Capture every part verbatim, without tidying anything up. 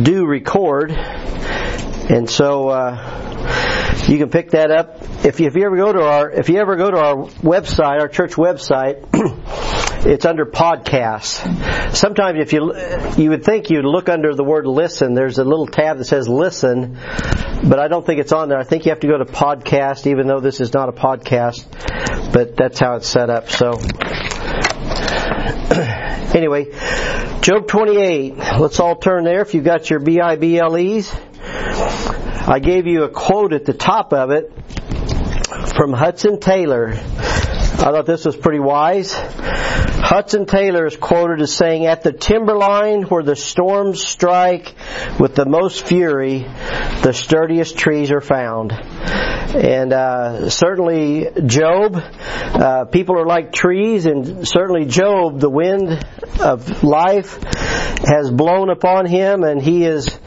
do record. And so uh, you can pick that up if you, if you ever go to our if you ever go to our website, our church website. It's under podcasts. Sometimes if you you would think you'd look under the word listen, there's a little tab that says listen, but I don't think it's on there. I think you have to go to podcast, even though this is not a podcast, but that's how it's set up. So anyway, Job twenty-eight. Let's all turn there if you've got your B I B L Es. I gave you a quote at the top of it from Hudson Taylor. I thought this was pretty wise. Hudson Taylor is quoted as saying, "At the timberline where the storms strike with the most fury, the sturdiest trees are found." And uh, certainly Job, uh, people are like trees, and certainly Job, the wind of life has blown upon him, and he has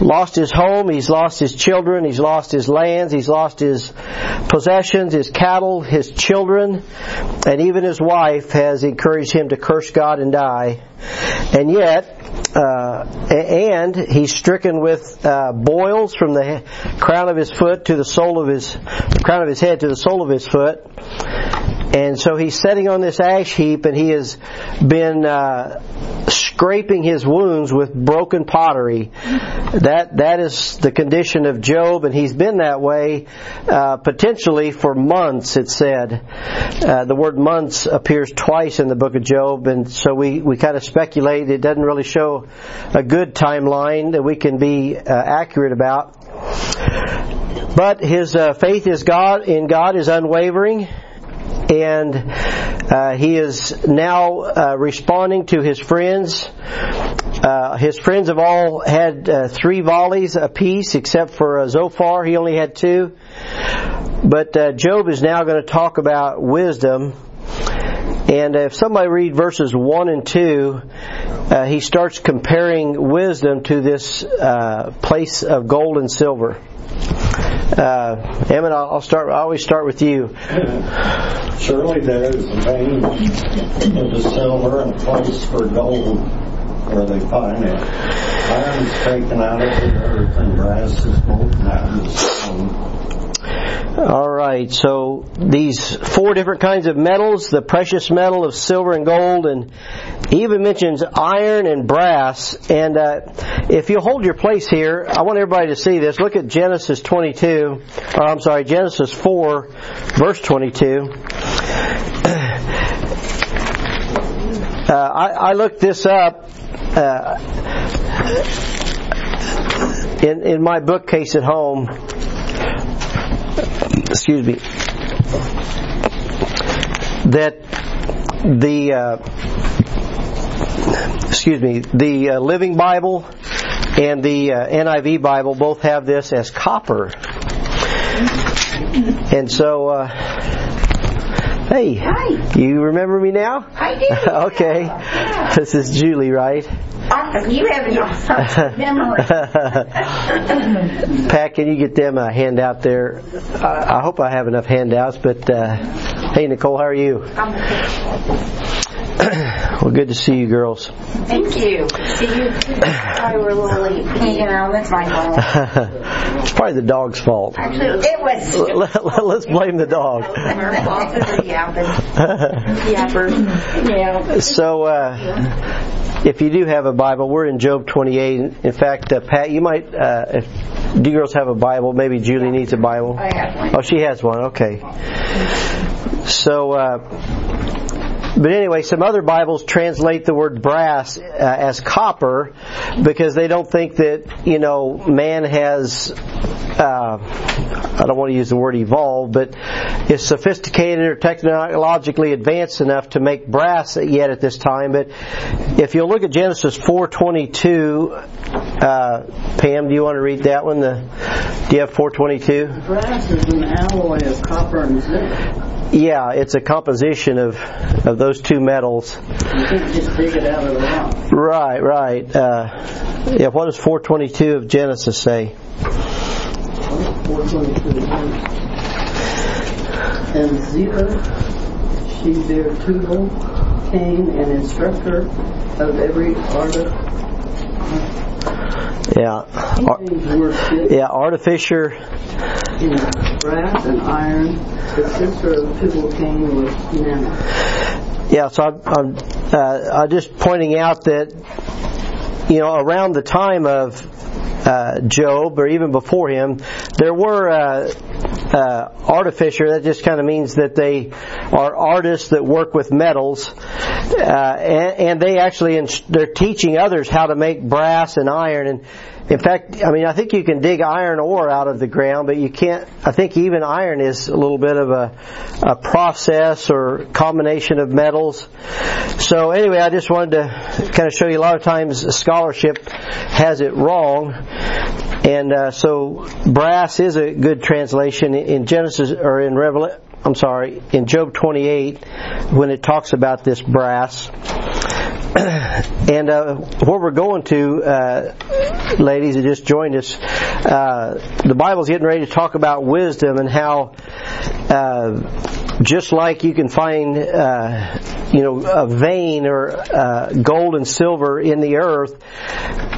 lost his home, he's lost his children, he's lost his lands, he's lost his possessions, his cattle, his children, and even his wife has encouraged him to curse God and die. And yet, uh, and he's stricken with uh, boils from the crown of his foot to the sole of his crown of his head to the sole of his foot. And so he's sitting on this ash heap, and he has been uh, scraping his wounds with broken pottery. That that is the condition of Job, and he's been that way uh, potentially for months. It said uh, the word months appears twice in the book of Job, and so we we kind of speculate. It doesn't really show a good timeline that we can be uh, accurate about. But his uh, faith is God in God is unwavering. And uh, he is now uh, responding to his friends. Uh, his friends have all had uh, three volleys apiece, except for uh, Zophar. He only had two. But uh, Job is now going to talk about wisdom. And if somebody read verses one and two, uh, he starts comparing wisdom to this uh, place of gold and silver. Uh, Emmett, I'll start. I always start with you. Surely there is a vein into silver and a place for gold where they find it. Iron is taken out of the earth and brass is broken out of the stone. All right. So these four different kinds of metals: the precious metal of silver and gold, and he even mentions iron and brass. And uh, if you hold your place here, I want everybody to see this. Look at Genesis twenty-two, or I'm sorry, Genesis four, verse twenty-two. Uh, I, I looked this up uh, in in my bookcase at home. Excuse me. That the. Uh, Excuse me, the uh, Living Bible and the uh, N I V Bible both have this as copper. And so, uh, hey, hi. You remember me now? I do. Okay. Yeah. This is Julie, right? Awesome. You have an awesome memory. Pat, can you get them a handout there? I, I hope I have enough handouts, but uh, hey, Nicole, how are you? I'm okay. Well, good to see you girls. Thank you. See you. Sorry we're a little late. You know, that's my fault. It's probably the dog's fault. Actually, it was. Let, let, let's blame the dog. Yeah. So, uh, if you do have a Bible, we're in Job twenty-eight. In fact, uh, Pat, you might... Uh, if, do you girls have a Bible? Maybe Julie needs a Bible. I have one. Oh, she has one. Okay. So... Uh, But anyway, some other Bibles translate the word brass uh, as copper because they don't think that, you know, man has, uh, I don't want to use the word evolved, but is sophisticated or technologically advanced enough to make brass yet at this time. But if you'll look at Genesis four twenty-two, uh, Pam, do you want to read that one? The, do you have four twenty-two? Brass is an alloy of copper and zinc. Yeah, it's a composition of, of those two metals. You can't just dig it out of the rock. Right, right. Uh, yeah, what does four twenty-two of Genesis say? four twenty-two. And Zerah, she bare Tubal, Cain, an instructor of every art. Yeah. Ar- yeah, artificer. Brass and iron. The sister of Tubal Cain was Nana. Yeah, so I'm, I'm, uh, I'm just pointing out that, you know, around the time of uh, Job, or even before him, there were uh, uh, artificer. That just kind of means that they are artists that work with metals. Uh, and, and they actually, inst- they're teaching others how to make brass and iron. And in fact, I mean, I think you can dig iron ore out of the ground, but you can't, I think even iron is a little bit of a, a process or combination of metals. So anyway, I just wanted to kind of show you a lot of times scholarship has it wrong. And uh, so brass is a good translation in Genesis, or in Revelation. I'm sorry, in Job twenty-eight, when it talks about this brass. And uh, where we're going to, uh, ladies who just joined us, uh, the Bible's getting ready to talk about wisdom and how uh, just like you can find uh, you know, a vein or uh, gold and silver in the earth,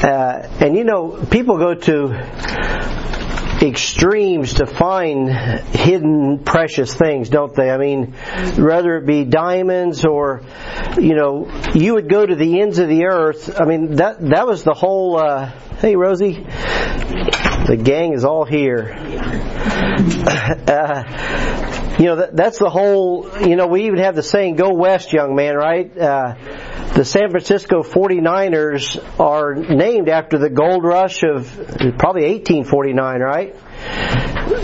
uh, and you know, people go to extremes to find hidden precious things, don't they? I mean, whether it be diamonds or, you know, you would go to the ends of the earth. I mean, that that was the whole, uh, hey, Rosie, the gang is all here. Uh, you know, that, that's the whole, you know, we even have the saying, go west, young man, right? Uh, the San Francisco forty-niners are named after the Gold Rush of probably eighteen forty-nine, right?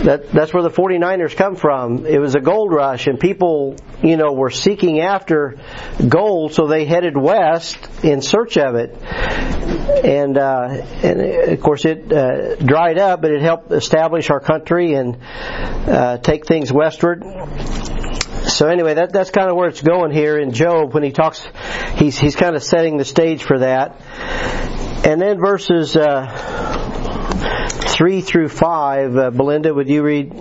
That, that's where the forty-niners come from. It was a gold rush, and people, you know, were seeking after gold, so they headed west in search of it. And, uh, and of course, it uh, dried up, but it helped establish our country and uh, take things westward. So anyway, that that's kind of where it's going here in Job when he talks. He's he's kind of setting the stage for that. And then verses Uh, three through five. Uh, Belinda, would you read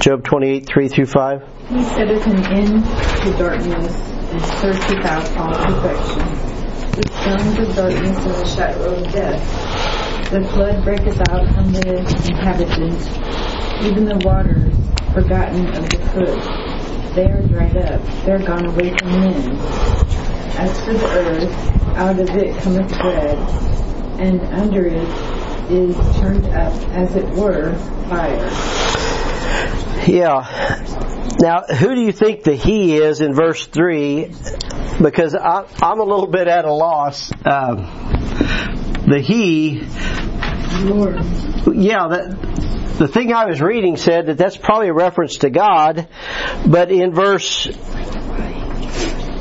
Job twenty-eight, three through five? He setteth an end to darkness and searcheth out all perfection. The sons of darkness and the shadow of death. The flood breaketh out from the inhabitants. Even the waters, forgotten of the foot, they are dried up. They are gone away from men. As for the earth, out of it cometh bread, and under it is turned up, as it were, fire. Yeah. Now, who do you think the he is in verse three? Because I, I'm a little bit at a loss. Um, the he... Lord. Yeah, that, the thing I was reading said that that's probably a reference to God, but in verse...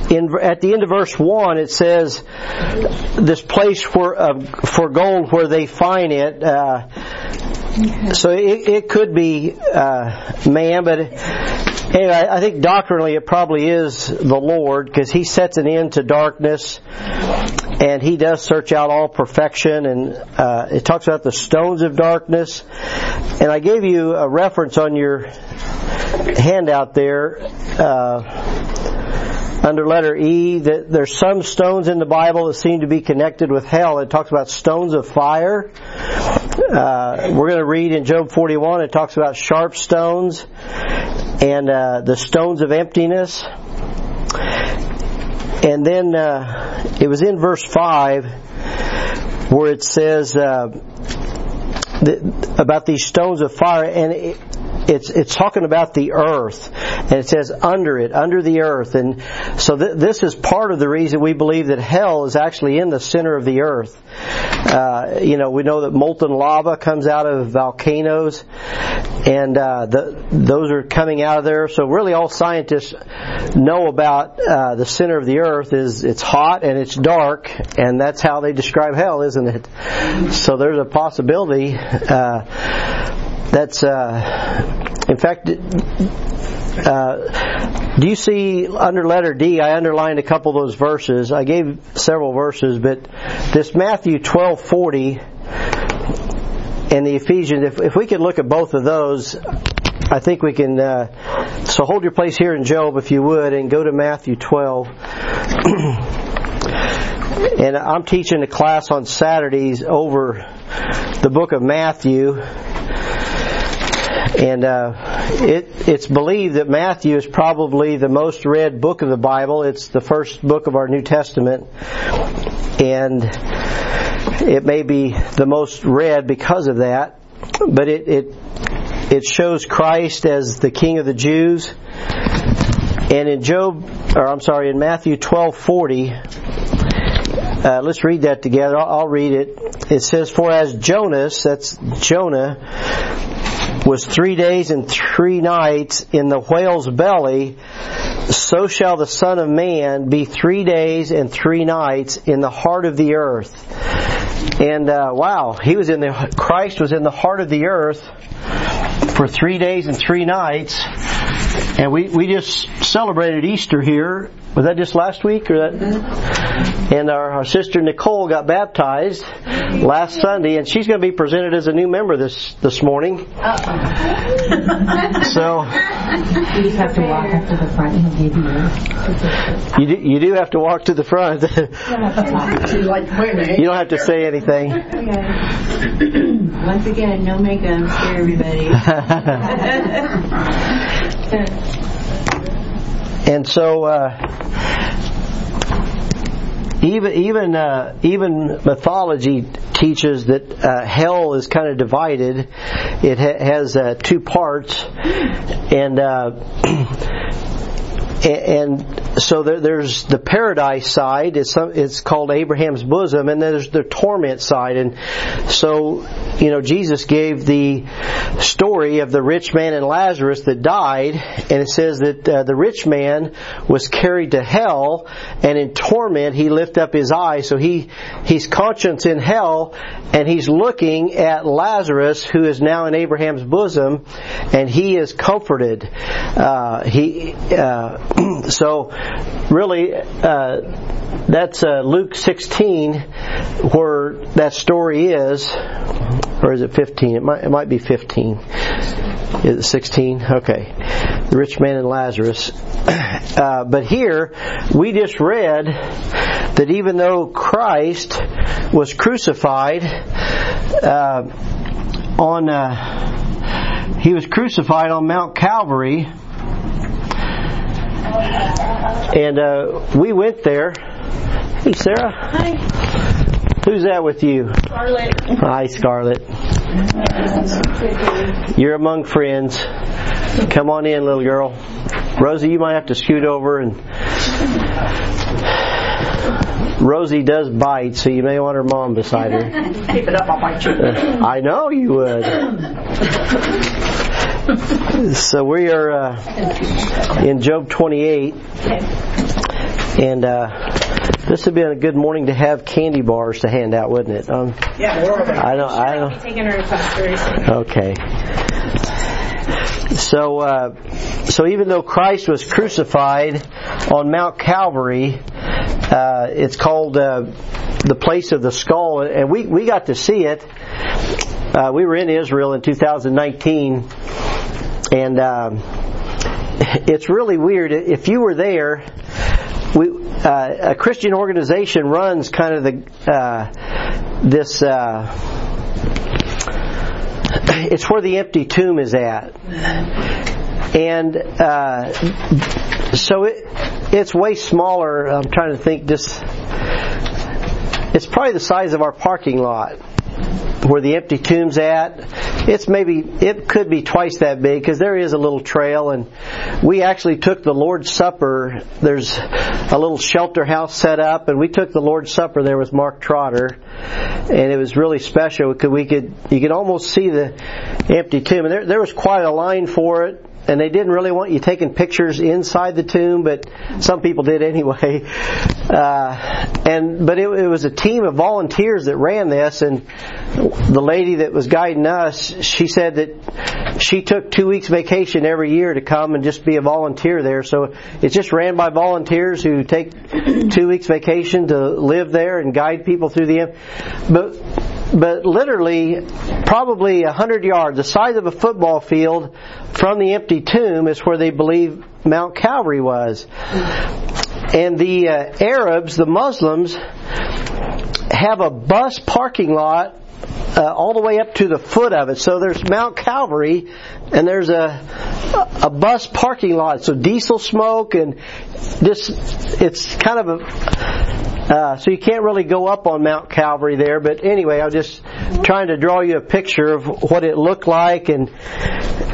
In, at the end of verse one, it says, "This place for uh, for gold, where they find it." Uh, okay. So it, it could be uh, man, but anyway, I think doctrinally it probably is the Lord, because He sets an end to darkness, and He does search out all perfection. And uh, it talks about the stones of darkness. And I gave you a reference on your handout there. Uh, Under letter E, that there's some stones in the Bible that seem to be connected with hell. It talks about stones of fire. Uh, we're going to read in Job forty-one, it talks about sharp stones and uh, the stones of emptiness. And then uh, it was in verse five where it says uh, that, about these stones of fire, and it, It's it's talking about the earth, and it says under it, under the earth. And so th- this is part of the reason we believe that hell is actually in the center of the earth. Uh, you know, we know that molten lava comes out of volcanoes, and uh, the, those are coming out of there. So really all scientists know about uh, the center of the earth is it's hot and it's dark, and that's how they describe hell, isn't it? So there's a possibility... Uh, That's, uh, in fact, uh, do you see under letter D, I underlined a couple of those verses. I gave several verses, but this Matthew twelve forty and the Ephesians, if, if we could look at both of those, I think we can, uh, so hold your place here in Job if you would, and go to Matthew twelve. and I'm teaching a class on Saturdays over the book of Matthew. And uh, it, it's believed that Matthew is probably the most read book of the Bible. It's the first book of our New Testament. And it may be the most read because of that. But it it, it shows Christ as the King of the Jews. And in Job, or I'm sorry, in Matthew twelve forty, uh, let's read that together. I'll, I'll read it. It says, "For as Jonas," that's Jonah, "was three days and three nights in the whale's belly, so shall the Son of Man be three days and three nights in the heart of the earth." And uh, wow, he was in the Christ was in the heart of the earth for three days and three nights, and we we just celebrated Easter here. Was that just last week, or that? And our, our sister Nicole got baptized last Sunday, and she's going to be presented as a new member this this morning. Uh-oh. So you just have to walk up to the front, and he'll give you. You do, you do have to walk to the front. You don't have to, like, wait a minute. You don't have to say anything. Okay. Once again, no makeup for everybody. And so, uh, even even uh, even mythology teaches that uh, hell is kind of divided. It ha- has uh, two parts, and uh, and so there, there's the paradise side. It's some, it's called Abraham's bosom, and there's the torment side. And so, you know, Jesus gave the story of the rich man and Lazarus that died, and it says that uh, the rich man was carried to hell, and in torment he lifted up his eyes. So he he's conscience in hell, and he's looking at Lazarus, who is now in Abraham's bosom, and he is comforted. Uh, he uh, so really uh, that's uh, Luke sixteen, where that story is. Or is it fifteen? It might it might be fifteen. Is it sixteen? Okay. The rich man and Lazarus. Uh, but here, we just read that even though Christ was crucified uh, on... Uh, he was crucified on Mount Calvary. And uh, we went there. Hey, Sarah. Hi. Who's that with you? Scarlett. Hi, Scarlett. You're among friends. Come on in, little girl. Rosie, you might have to scoot over. And Rosie does bite, so you may want her mom beside her. Keep it up, I'll bite you. I know you would. So we are uh, in Job twenty-eight. And... Uh, this would be a good morning to have candy bars to hand out, wouldn't it? Um, yeah, we're over there. I don't. I don't. Be taking her request very soon. Okay. So, uh, so even though Christ was crucified on Mount Calvary, uh, it's called uh, the place of the skull, and we we got to see it. Uh, we were in Israel in two thousand nineteen, and um, it's really weird. If you were there. We, uh, a Christian organization runs kind of the uh, this. Uh, it's where the empty tomb is at, and uh, so it it's way smaller. I'm trying to think. This it's probably the size of our parking lot. Where the empty tomb's at, it's maybe it could be twice that big because there is a little trail, and we actually took the Lord's Supper. There's a little shelter house set up, and we took the Lord's Supper there with Mark Trotter, and it was really special because we could you could almost see the empty tomb, and there there was quite a line for it. And they didn't really want you taking pictures inside the tomb, but some people did anyway. Uh, and but it, it was a team of volunteers that ran this, and the lady that was guiding us, she said that she took two weeks vacation every year to come and just be a volunteer there. So it's just ran by volunteers who take two weeks vacation to live there and guide people through the... But, But literally, probably a hundred yards, the size of a football field, from the empty tomb is where they believe Mount Calvary was. And the uh, Arabs, the Muslims, have a bus parking lot Uh, all the way up to the foot of it. So there's Mount Calvary, and there's a a bus parking lot. So diesel smoke, and this, it's kind of a... Uh, so you can't really go up on Mount Calvary there. But anyway, I'm just trying to draw you a picture of what it looked like, and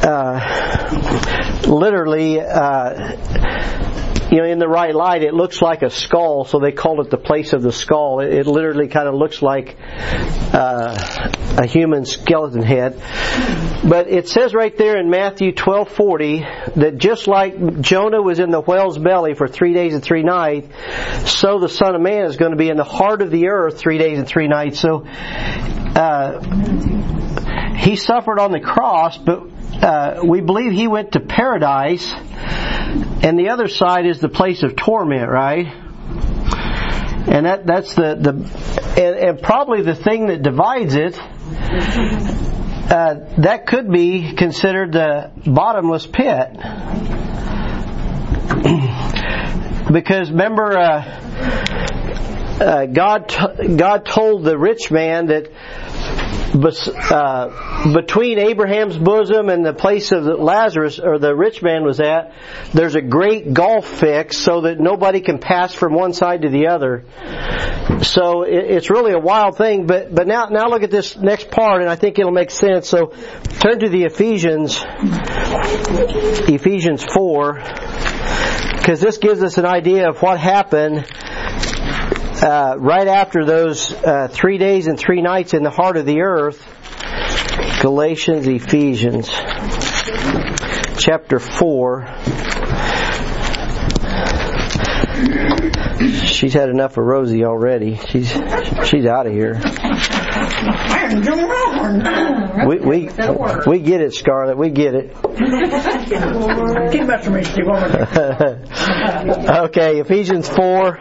uh, literally... Uh, You know, in the right light, it looks like a skull, so they call it the place of the skull. It, it literally kind of looks like uh, a human skeleton head. But it says right there in Matthew twelve forty that just like Jonah was in the whale's belly for three days and three nights, so the Son of Man is going to be in the heart of the earth three days and three nights. So uh, he suffered on the cross, but uh, we believe he went to paradise. And the other side is the place of torment, right? And that that's the, the and, and probably the thing that divides it. Uh, that could be considered the bottomless pit. Because remember, uh, uh, God t- God told the rich man that Uh, between Abraham's bosom and the place of Lazarus, or the rich man was at, there's a great gulf fixed so that nobody can pass from one side to the other. So it, it's really a wild thing. But but now now look at this next part, and I think it'll make sense. So turn to the Ephesians, Ephesians four, because this gives us an idea of what happened Uh, right after those uh, three days and three nights in the heart of the earth. Galatians, Ephesians, chapter four. She's had enough of Rosie already. She's she's out of here. We we we get it, Scarlett. We get it. Keep after me, Steve. Okay, Ephesians four.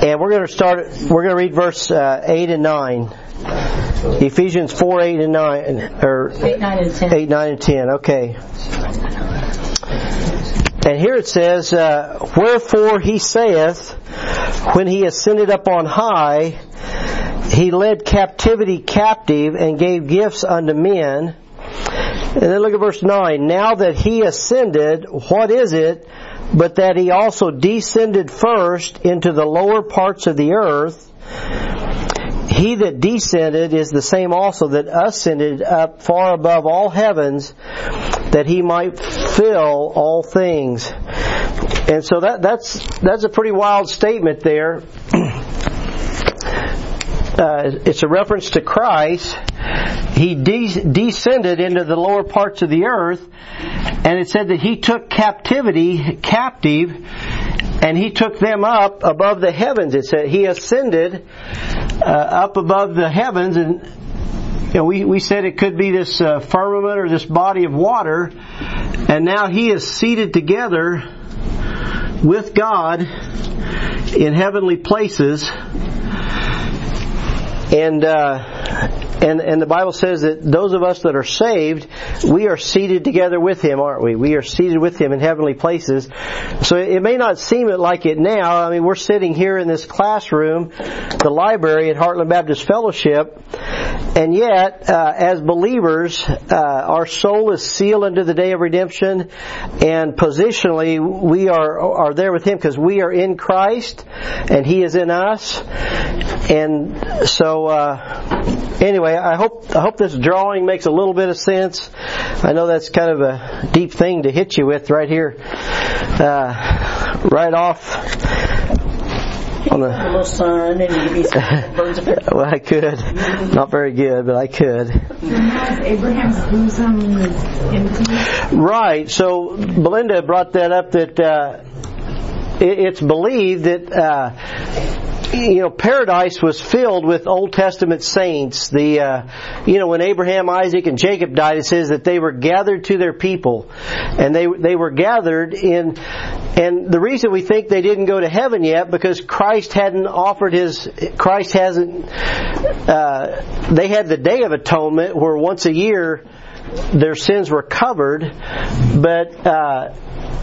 And we're going to start, we're going to read verse uh, eight and nine. Ephesians four, eight and nine. Or eight, nine, and ten. eight, nine, and ten. Okay. And here it says, uh, wherefore he saith, when he ascended up on high, he led captivity captive and gave gifts unto men. And then look at verse nine. Now that he ascended, what is it but that he also descended first into the lower parts of the earth? He that descended is the same also that ascended up far above all heavens, that he might fill all things. And so that that's that's a pretty wild statement there. Uh, it's a reference to Christ. He de- descended into the lower parts of the earth, and it said that he took captivity captive, and he took them up above the heavens. It said he ascended uh, up above the heavens, and you know, we we said it could be this uh, firmament or this body of water, and now he is seated together with God in heavenly places. And uh, and and the Bible says that those of us that are saved, we are seated together with Him, aren't we? We are seated with Him in heavenly places. So it may not seem it like it now. I mean, we're sitting here in this classroom, the library at Heartland Baptist Fellowship, and yet, uh, as believers, uh, our soul is sealed unto the day of redemption, and positionally we are are there with Him because we are in Christ, and He is in us, and so. Uh, anyway, I hope I hope this drawing makes a little bit of sense. I know that's kind of a deep thing to hit you with right here, uh, right off. On the, a little sun and give me some birds of paradise. Well, I could. Not very good, but I could. Abraham's bosom. Right. So Belinda brought that up. That uh, it, it's believed that. Uh, You know, paradise was filled with Old Testament saints. The, uh, you know, when Abraham, Isaac, and Jacob died, it says that they were gathered to their people, and they they were gathered in. And the reason we think they didn't go to heaven yet because Christ hadn't offered his. Christ hasn't. Uh, they had the Day of Atonement, where once a year their sins were covered, but. Uh,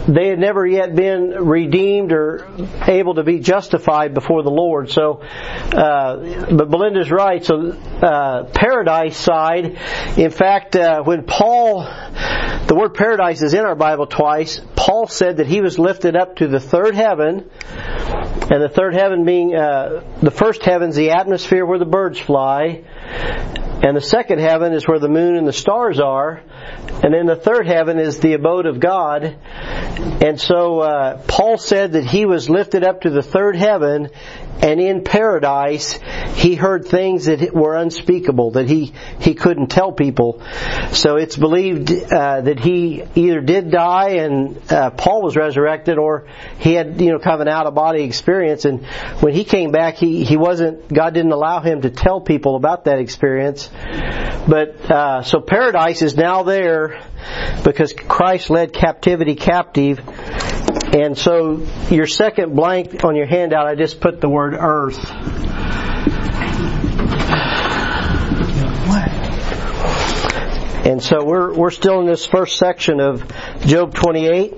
they had never yet been redeemed or able to be justified before the Lord. So, uh, but Belinda's right. So, uh, paradise side. In fact, uh, when Paul, the word paradise is in our Bible twice. Paul said that he was lifted up to the third heaven, and the third heaven being uh, the first heaven's the atmosphere where the birds fly. And the second heaven is where the moon and the stars are. And then the third heaven is the abode of God. And so uh, Paul said that he was lifted up to the third heaven, and in paradise he heard things that were unspeakable, that he, he couldn't tell people. So it's believed uh, that he either did die and uh, Paul was resurrected, or he had, you know, kind of an out-of-body experience. And when he came back, he, he wasn't, God didn't allow him to tell people about that experience. But uh, so paradise is now there because Christ led captivity captive. And so your second blank on your handout, I just put the word earth. What? And so we're we're still in this first section of Job twenty-eight.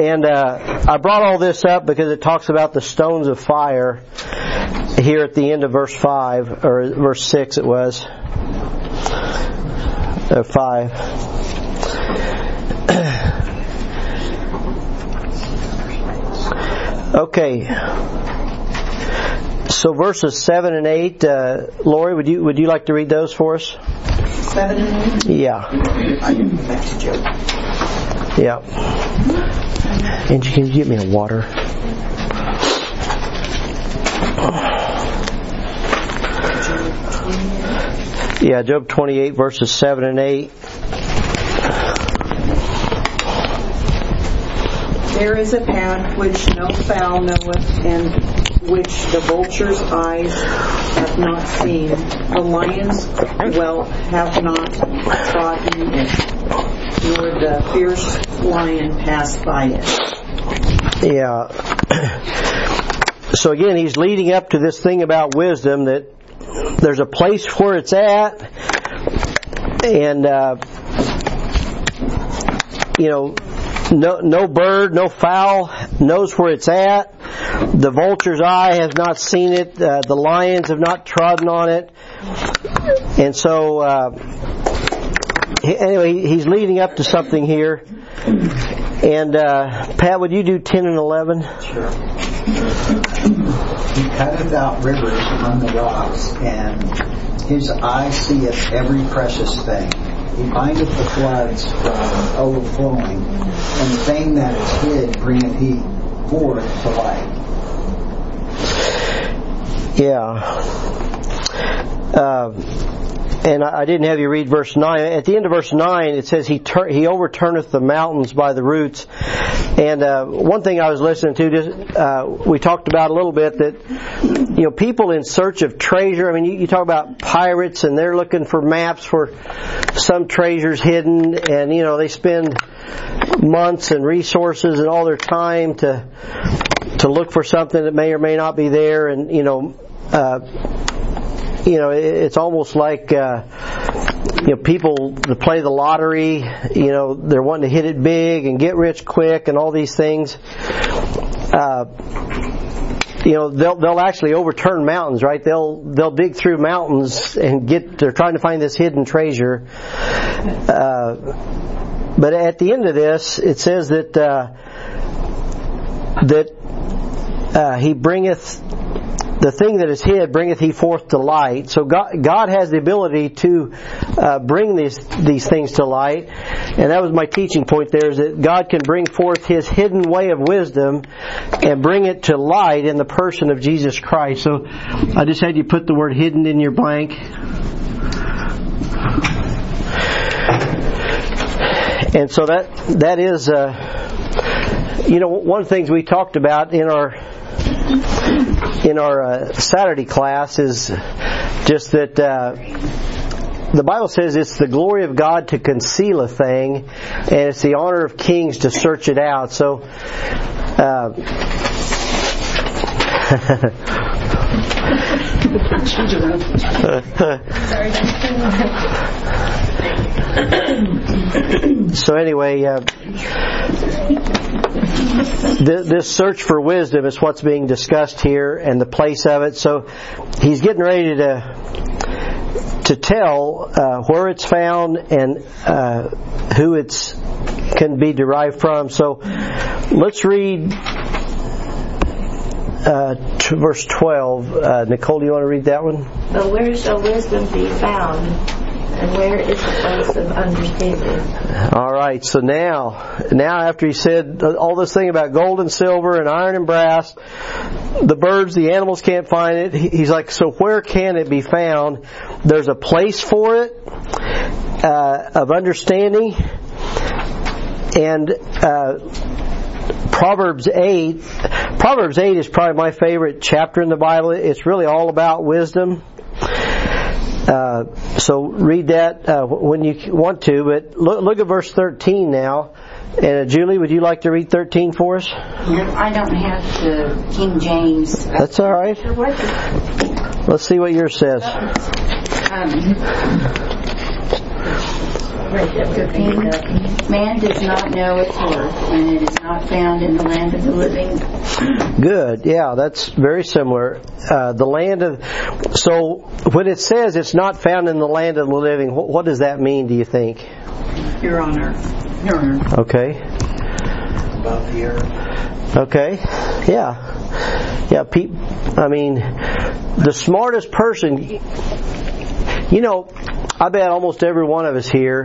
And uh, I brought all this up because it talks about the stones of fire here at the end of verse five, or verse six it was, or five. Okay, so verses seven and eight, uh, Lori, would you would you like to read those for us? Seven and eight? Yeah. I can go back to Job. Yeah. And can you get me a water? Yeah, Job twenty-eight, verses seven and eight. There is a path which no fowl knoweth, and which the vulture's eyes have not seen. The lion's well have not trodden it, nor the fierce lion pass by it. Yeah. So again, he's leading up to this thing about wisdom, that there's a place where it's at, and uh, you know, no, no bird, no fowl knows where it's at. The vulture's eye has not seen it. Uh, the lions have not trodden on it. And so, uh, anyway, he's leading up to something here. And uh, Pat, would you do ten and eleven? Sure. He cutteth out rivers among the rocks, and his eye seeth every precious thing. He bindeth the floods from overflowing, and the thing that is hid bringeth he forth to light. Yeah. Uh, And I didn't have you read verse nine. At the end of verse nine, it says he tur- he overturneth the mountains by the roots. And uh, one thing I was listening to, just uh, we talked about a little bit, that you know, people in search of treasure. I mean, you, you talk about pirates, and they're looking for maps for some treasures hidden, and you know, they spend months and resources and all their time to to look for something that may or may not be there, and you know. Uh, You know, it's almost like uh, you know, people that play the lottery. You know, they're wanting to hit it big and get rich quick, and all these things. Uh, you know, they'll they'll actually overturn mountains, right? They'll they'll dig through mountains and get. They're trying to find this hidden treasure. Uh, but at the end of this, it says that uh, that uh, he bringeth. The thing that is hid bringeth he forth to light. So God, God has the ability to uh, bring these these things to light, and that was my teaching point. There is that God can bring forth His hidden way of wisdom and bring it to light in the person of Jesus Christ. So I just had you put the word hidden in your blank, and so that that is, uh, you know, one of the things we talked about in our. in our uh, Saturday class is just that uh, the Bible says it's the glory of God to conceal a thing, and it's the honor of kings to search it out. So, uh, So anyway, uh, th- this search for wisdom is what's being discussed here and the place of it. So he's getting ready to to tell uh, where it's found and uh, who it's can be derived from. So let's read Uh, to verse twelve. Uh, Nicole, do you want to read that one? But where shall wisdom be found, and where is the place of understanding? All right. So now, now after he said all this thing about gold and silver and iron and brass, the birds, the animals can't find it. He's like, so where can it be found? There's a place for it uh, of understanding, and. Uh, Proverbs eight, Proverbs eight is probably my favorite chapter in the Bible. It's really all about wisdom. Uh, so read that uh, when you want to. But look, look at verse thirteen now. And uh, Julie, would you like to read thirteen for us? No, I don't have the King James. That's all right. Let's see what yours says. Um. Man does not know its worth, and it is not found in the land of the living. Good, yeah, that's very similar. Uh, the land of, so when it says it's not found in the land of the living, what, what does that mean? Do you think? Your Honor. Your Honor. Okay. About the earth. Okay. Yeah. Yeah. Pe- I mean, the smartest person. You know, I bet almost every one of us here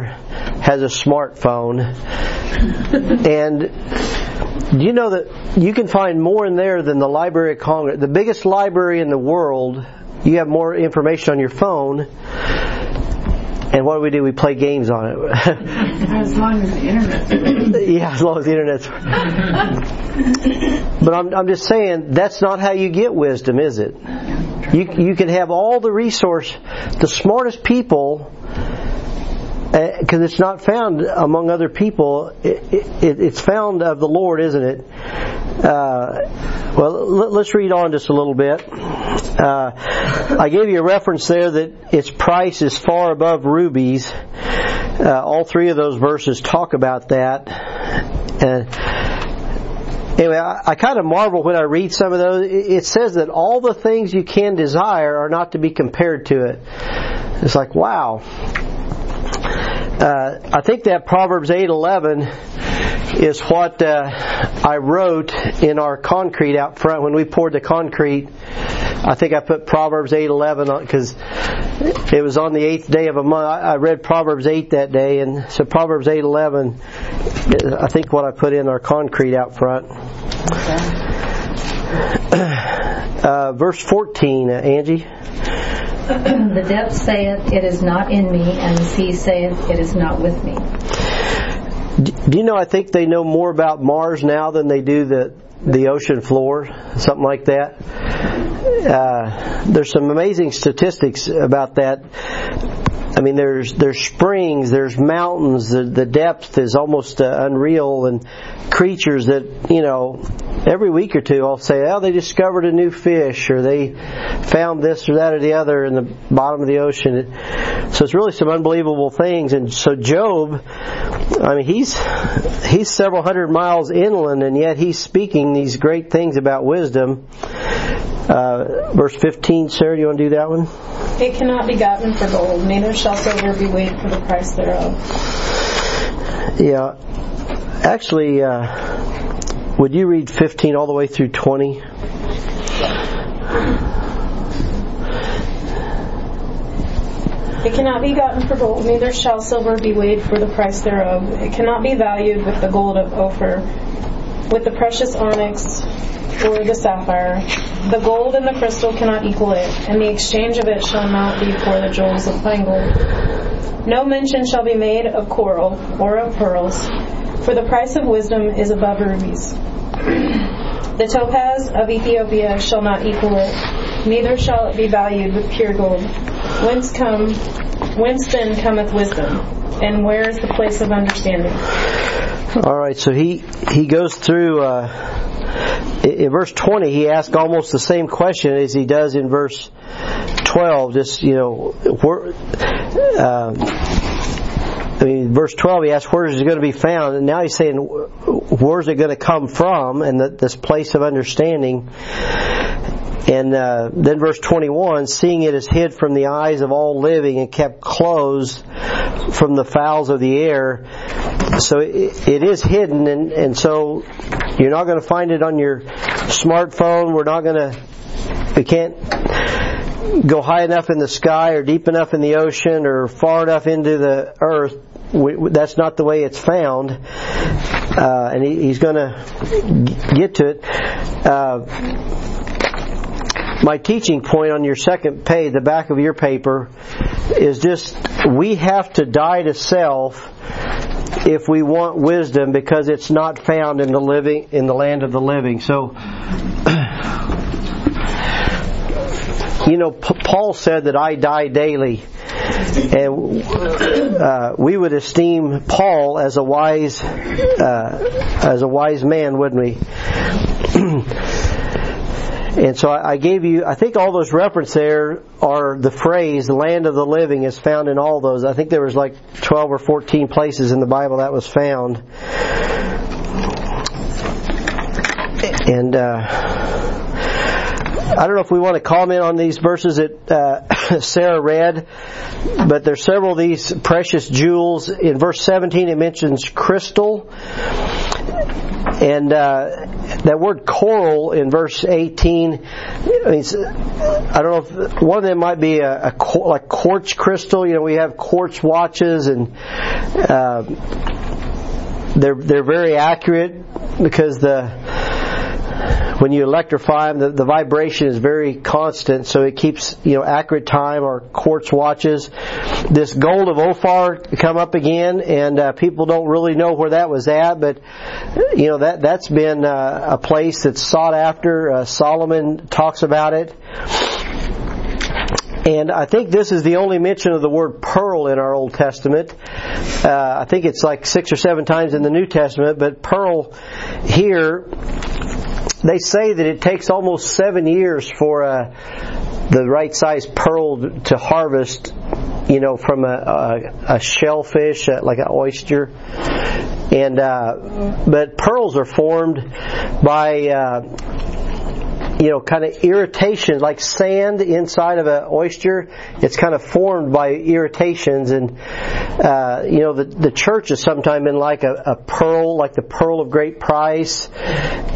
has a smartphone. And do you know that you can find more in there than the Library of Congress? The biggest library in the world, you have more information on your phone. And what do we do? We play games on it. As long as the internet's yeah, as long as the internet's But I'm, I'm just saying, that's not how you get wisdom, is it? You you can have all the resource, the smartest people, because uh, it's not found among other people. It, it, it's found of the Lord, isn't it? Uh, well, let, let's read on just a little bit. Uh, I gave you a reference there that its price is far above rubies. Uh, all three of those verses talk about that. Uh, Anyway, I, I kind of marvel when I read some of those. It says that all the things you can desire are not to be compared to it. It's like, wow. Uh, I think that Proverbs eight eleven is what uh, I wrote in our concrete out front. When we poured the concrete, I think I put Proverbs eight eleven on because it was on the eighth day of a month. I, I read Proverbs eight that day, and so Proverbs eight eleven, I think what I put in our concrete out front. Okay. Uh, verse fourteen, uh, Angie. The depth saith, it is not in me, and the sea saith, it is not with me. Do you know, I think they know more about Mars now than they do the the ocean floor, something like that. Uh, there's some amazing statistics about that. I mean, there's there's springs, there's mountains, the, the depth is almost uh, unreal, and creatures that, you know, every week or two I'll say, oh, they discovered a new fish, or they found this or that or the other in the bottom of the ocean. So it's really some unbelievable things. And so Job, I mean, he's he's several hundred miles inland, and yet he's speaking these great things about wisdom. Uh, verse fifteen, Sarah, do you want to do that one? It cannot be gotten for gold, neither shall silver be weighed for the price thereof. Yeah. Actually, uh, would you read fifteen all the way through twenty? It cannot be gotten for gold, neither shall silver be weighed for the price thereof. It cannot be valued with the gold of Ophir, with the precious onyx, or the sapphire. The gold and the crystal cannot equal it, and the exchange of it shall not be for the jewels of fine gold. No mention shall be made of coral or of pearls, for the price of wisdom is above rubies. The topaz of Ethiopia shall not equal it, neither shall it be valued with pure gold. Whence come, whence then cometh wisdom, and where is the place of understanding? All right, so he he goes through. Uh, in verse twenty, he asks almost the same question as he does in verse twelve. Just, you know, where, uh, I mean, verse twelve, he asked, where is it going to be found? And now he's saying, where is it going to come from? And the, this place of understanding. And uh, then verse twenty-one, seeing it is hid from the eyes of all living and kept closed from the fowls of the air. So it, it is hidden, and, and so you're not going to find it on your smartphone. We're not going to, we can't go high enough in the sky or deep enough in the ocean or far enough into the earth. We, that's not the way it's found, uh, and he, he's going to get to it. Uh, My teaching point on your second page, the back of your paper, is just we have to die to self if we want wisdom, because it's not found in the living, in the land of the living. So, you know, P- Paul said that I die daily, and uh, we would esteem Paul as a wise, uh, as a wise man, wouldn't we? And so I gave you, I think all those references there are the phrase, the land of the living is found in all those. I think there was like twelve or fourteen places in the Bible that was found. And uh, I don't know if we want to comment on these verses that uh, Sarah read, but there's several of these precious jewels. In verse seventeen it mentions crystal. And uh, that word coral in verse eighteen, I mean, I don't know if one of them might be a, a cor- like quartz crystal. You know, we have quartz watches, and uh, they're they're very accurate because the when you electrify them, the, the vibration is very constant, so it keeps, you know, accurate time. Or quartz watches. This gold of Ophir come up again, and uh, people don't really know where that was at, but you know that that's been uh, a place that's sought after. Uh, Solomon talks about it, and I think this is the only mention of the word pearl in our Old Testament. Uh, I think it's like six or seven times in the New Testament, but pearl here. They say that it takes almost seven years for uh, the right size pearl to harvest, you know, from a, a, a shellfish, uh, like an oyster. And uh, but pearls are formed by, uh, you know, kind of irritation, like sand inside of an oyster. It's kind of formed by irritations, and uh, you know, the the church has sometimes been like a, a pearl, like the pearl of great price.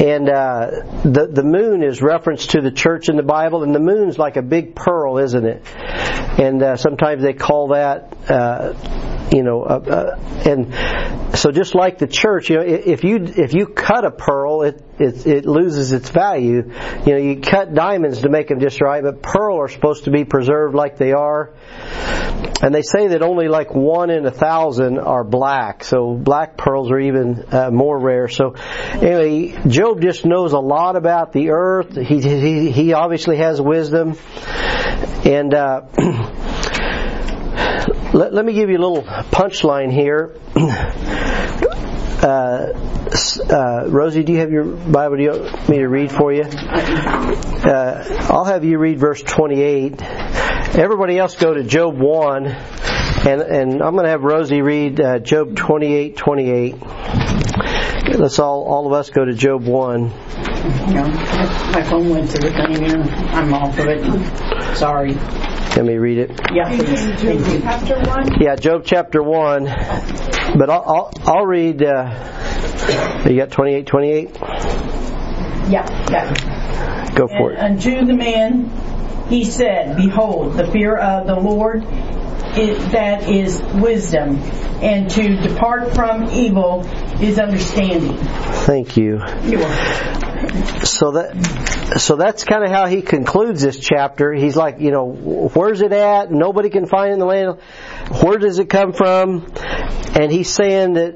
And uh, the the moon is referenced to the church in the Bible, and the moon's like a big pearl, isn't it? And uh, sometimes they call that, uh, you know, uh, uh, and so just like the church, you know, if you if you cut a pearl, it it, it loses its value. You know, you cut diamonds to make them just right, but pearl are supposed to be preserved like they are. And they say that only like one in a thousand are black, so black pearls are even uh, more rare. So anyway, Job just knows a lot about the earth. He he, he obviously has wisdom. And uh, let, let me give you a little punchline here. Uh, uh, Rosie, do you have your Bible? Do you want me to read for you? Uh, I'll have you read verse twenty-eight. Everybody else go to Job one, and, and I'm going to have Rosie read uh, Job twenty-eight twenty-eight. Let's all all of us go to Job one. No, my phone went to the thing, and I'm off of it. Sorry. Let me read it. Yeah, Job chapter one. Yeah, Job chapter one. But I'll I'll, I'll read. Uh, you got twenty-eight twenty-eight. Yeah, yeah. Go for and it. Unto the man. He said, behold, the fear of the Lord, is, that is wisdom, and to depart from evil is understanding. Thank you. You're welcome. So that, so that's kind of how he concludes this chapter. He's like, you know, where's it at? Nobody can find it in the land. Where does it come from? And he's saying that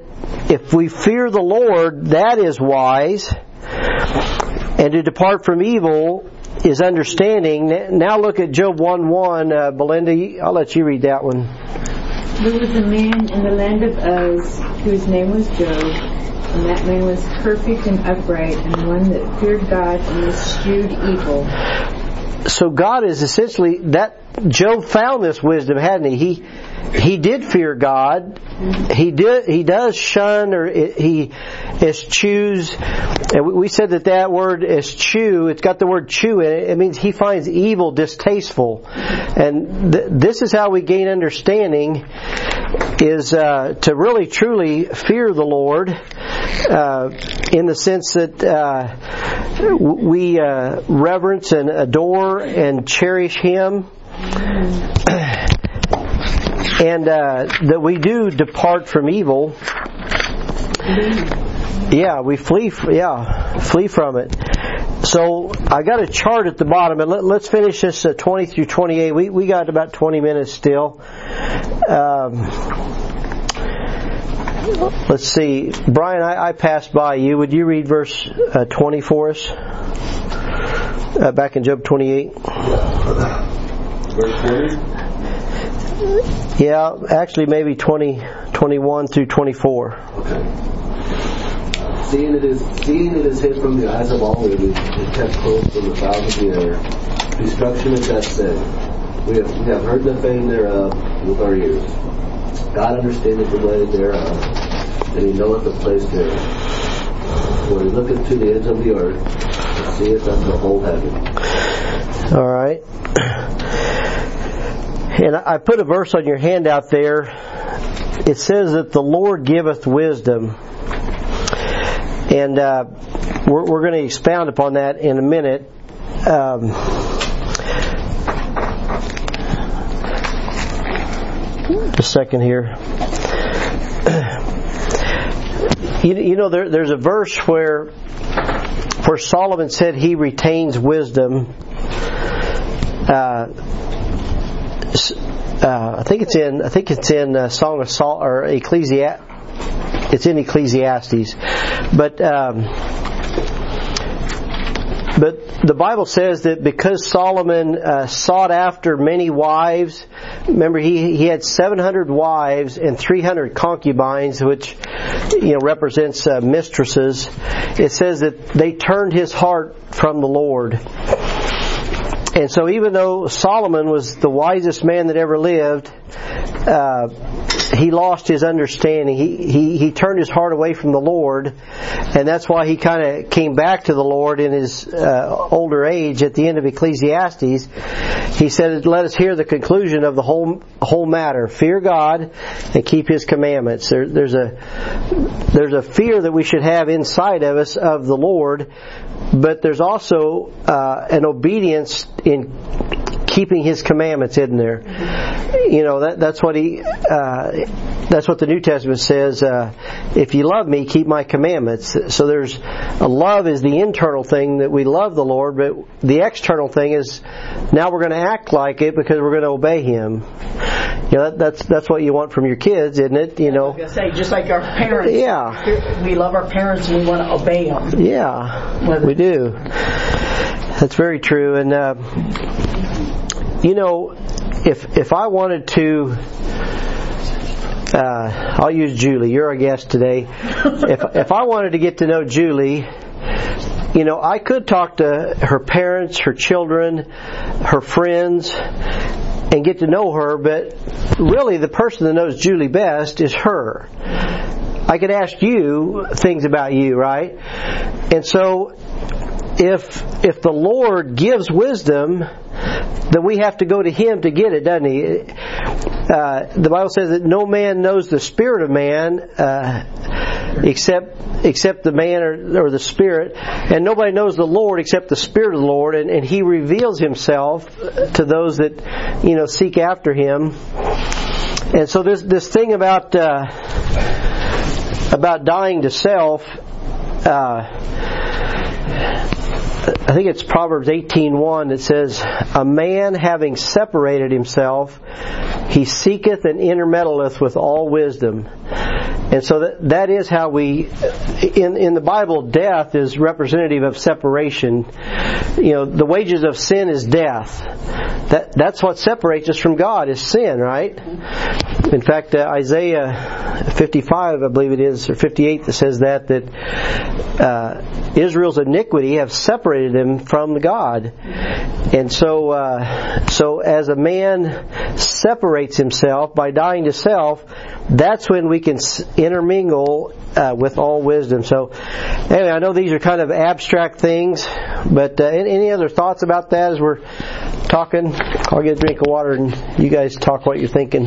if we fear the Lord, that is wise, and to depart from evil is understanding. Now look at Job one one. Uh, Belinda, I'll let you read that one. There was a man in the land of Uz whose name was Job, and that man was perfect and upright, and one that feared God and eschewed evil. so God is essentially that. Job found this wisdom, hadn't he? He he did fear God. He did. He does shun, or he eschews. And we said that that word eschew, it's got the word chew in it. It means he finds evil distasteful. And th- this is how we gain understanding, is uh, to really truly fear the Lord, uh, in the sense that uh, we uh, reverence and adore and cherish Him. And uh, that we do depart from evil. Yeah, we flee. Yeah, flee from it. So I got a chart at the bottom, and let, let's finish this uh, twenty through twenty-eight. We we got about twenty minutes still. Um, let's see, Brian. I, I passed by you. Would you read verse uh, twenty for us? Uh, back in Job twenty-eight. Verse twenty? Yeah, actually maybe twenty, twenty-one through twenty-four. Okay. Seeing it is seeing it is hid from the eyes of all living, and kept close from the bowels of the earth. Destruction and death said, we have we have heard the fame thereof with our ears. God understandeth the way thereof, and He knoweth the place thereof. For He looketh to the ends of the earth, and seeth unto the whole heaven. All right. And I put a verse on your handout there. It says that the Lord giveth wisdom. And uh, we're, we're going to expound upon that in a minute. Um, a second here. You, you know, there, there's a verse where, where Solomon said he retains wisdom. Uh Uh, I think it's in I think it's in uh, Song of Sol or Ecclesiastes. It's in Ecclesiastes, but um, but the Bible says that because Solomon uh, sought after many wives. Remember, he he had seven hundred wives and three hundred concubines, which you know represents uh, mistresses. It says that they turned his heart from the Lord. And so even though Solomon was the wisest man that ever lived, uh, he lost his understanding. He, he he turned his heart away from the Lord, and that's why he kind of came back to the Lord in his uh, older age. At the end of Ecclesiastes, he said, let us hear the conclusion of the whole whole matter. Fear God and keep His commandments. There, there's a there's a fear that we should have inside of us of the Lord, but there's also uh, an obedience in keeping His commandments, isn't there? You know, that that's what he uh, that's what the New Testament says, uh, if you love me, keep my commandments. So there's uh, love is the internal thing, that we love the Lord, but the external thing is now we're going to act like it because we're going to obey Him. You know, that, that's that's what you want from your kids, isn't it? You know, I was going to say, just like our parents. Yeah. We love our parents and we want to obey them. Yeah. Whether we do. That's very true. And uh, you know, if if I wanted to, uh, I'll use Julie. You're our guest today. If if I wanted to get to know Julie, you know, I could talk to her parents, her children, her friends, and get to know her. But really, the person that knows Julie best is her. I could ask you things about you, right? And so, if if the Lord gives wisdom, then we have to go to Him to get it, doesn't He? Uh, the Bible says that no man knows the spirit of man uh, except except the man or, or the spirit, and nobody knows the Lord except the Spirit of the Lord, and, and He reveals Himself to those that you know seek after Him. And so this this thing about uh, about dying to self. Uh, I think it's Proverbs eighteen one that says, a man having separated himself, he seeketh and intermeddleth with all wisdom. And so that, that is how we, in, in the Bible, death is representative of separation. You know, the wages of sin is death. That That's what separates us from God, is sin, right? In fact, uh, Isaiah fifty-five, I believe it is, or fifty-eight, that says that, that uh, Israel's iniquity have separated them from God. And so, uh, so as a man separates himself by dying to self, that's when we can intermingle uh, with all wisdom. So, anyway, I know these are kind of abstract things, but uh, any other thoughts about that as we're talking? I'll get a drink of water and you guys talk what you're thinking.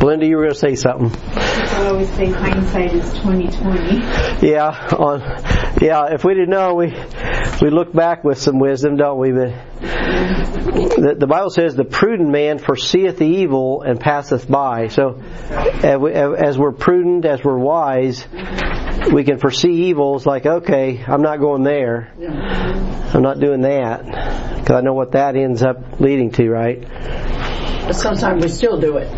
Belinda, you were going to say something. I always say hindsight is twenty twenty. Yeah, on yeah. If we didn't know, we we look back with some wisdom, don't we? But the, the Bible says, "The prudent man foreseeth the evil and passeth by." So, as we're prudent, as we're wise, we can foresee evils. Like, okay, I'm not going there. I'm not doing that because I know what that ends up leading to, right? Sometimes we still do it.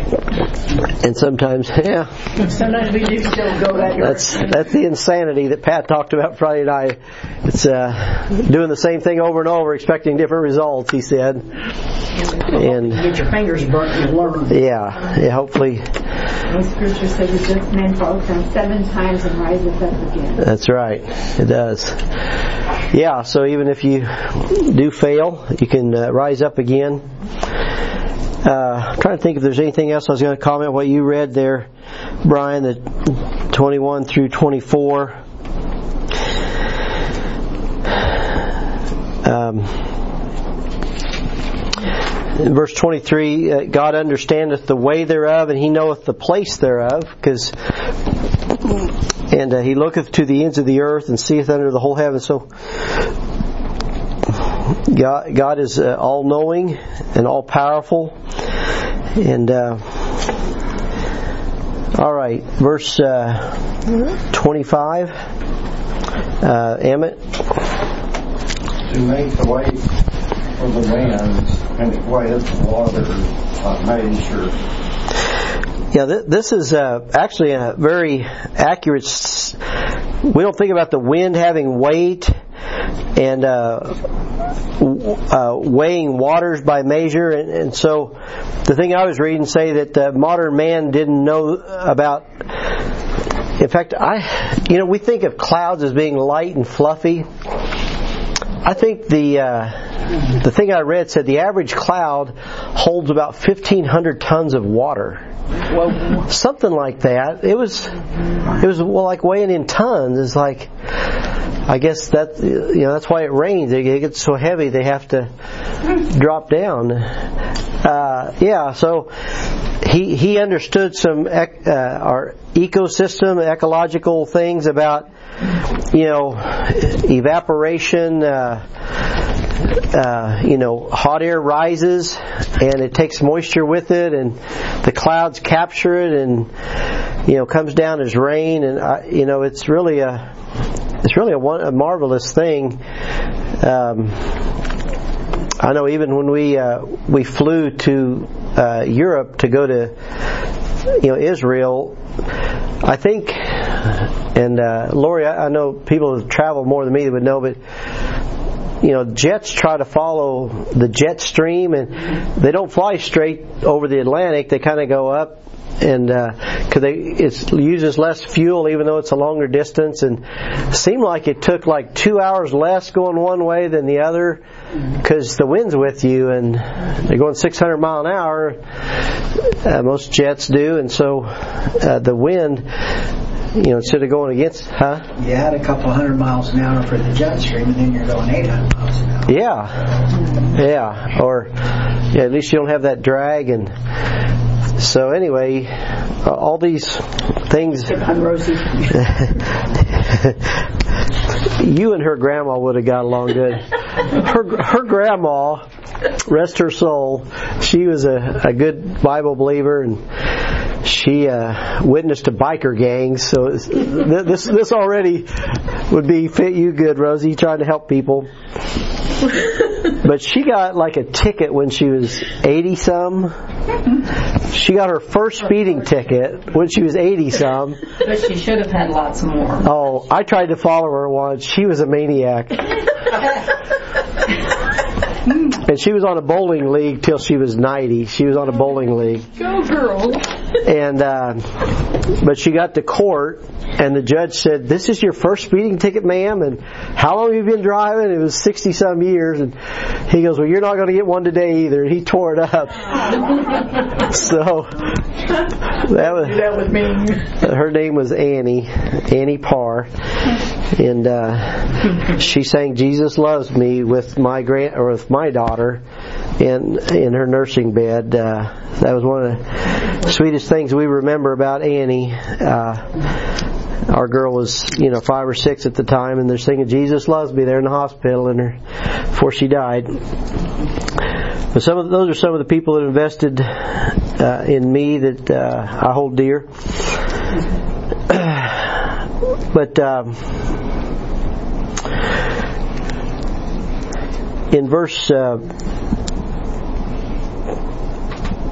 And sometimes, yeah. Sometimes we do still go that way. That's, that's the insanity that Pat talked about Friday night. It's uh, doing the same thing over and over, expecting different results, he said. And you get your fingers burnt and learn. Yeah, yeah, hopefully. The scripture says the just man falls down seven times and rises up again. That's right, it does. Yeah, so even if you do fail, you can uh, rise up again. Uh, I'm trying to think if there's anything else I was going to comment. What you read there, Brian, the twenty-one through twenty-four. Um, in verse twenty-three, uh, God understandeth the way thereof, and He knoweth the place thereof, because and uh, He looketh to the ends of the earth and seeth under the whole heaven. So. God, God is uh, all-knowing and all-powerful. And, uh, all right, verse uh, twenty-five. Uh, Emmett? To make the way for the man and the way of the water uh, measure. Yeah, th- this is uh, actually a very accurate... S- we don't think about the wind having weight and... Uh, Uh, weighing waters by measure, and, and so the thing I was reading say that uh, modern man didn't know about. In fact, I, you know, we think of clouds as being light and fluffy. I think the uh, the thing I read said the average cloud holds about fifteen hundred tons of water. Well, something like that. It was it was well, like weighing in tons. It's like. I guess that you know that's why it rains. It gets so heavy they have to drop down. Uh, yeah, so he he understood some ec- uh, our ecosystem, ecological things about you know evaporation. Uh, Uh, you know, hot air rises and it takes moisture with it, and the clouds capture it, and you know, comes down as rain. And I, you know, it's really a, it's really a, one, a marvelous thing. Um, I know even when we uh, we flew to uh, Europe to go to you know Israel, I think, and uh, Lori, I, I know people who travel more than me would know, but. You know, jets try to follow the jet stream, and they don't fly straight over the Atlantic. They kind of go up, and because uh, they it uses less fuel, even though it's a longer distance. And it seemed like it took like two hours less going one way than the other, because the wind's with you, and they're going six hundred mile an hour. Uh, most jets do, and so uh, the wind. You know, instead of going against, huh? You add a couple hundred miles an hour for the jet stream, and then you're going eight hundred miles an hour. Yeah, yeah, or yeah, at least you don't have that drag. And so, anyway, uh, all these things. I'm Rosie. You and her grandma would have got along good. Her her grandma, rest her soul, she was a, a good Bible believer, and. She uh, witnessed to biker gangs, so it's, this this already would be fit you good, Rosie, trying to help people. But she got like a ticket when she was eighty some. She got her first speeding ticket when she was eighty some. But she should have had lots more. Oh, I tried to follow her once. She was a maniac. And she was on a bowling league till she was ninety. She was on a bowling league. Go girl. And uh, but she got to court, and the judge said, "This is your first speeding ticket, ma'am. And how long have you been driving?" It was sixty some years. And he goes, "Well, you're not going to get one today either." And he tore it up. So that was that was me. Her name was Annie, Annie Parr, and uh, she sang "Jesus Loves Me" with my grand or with my daughter in in her nursing bed. Uh, that was one of the sweetest things we remember about Annie. Uh, our girl was, you know, five or six at the time, and they're singing "Jesus Loves Me" there in the hospital, and her, before she died. But some of those are some of the people that invested uh, in me that uh, I hold dear. But um, in verse Uh,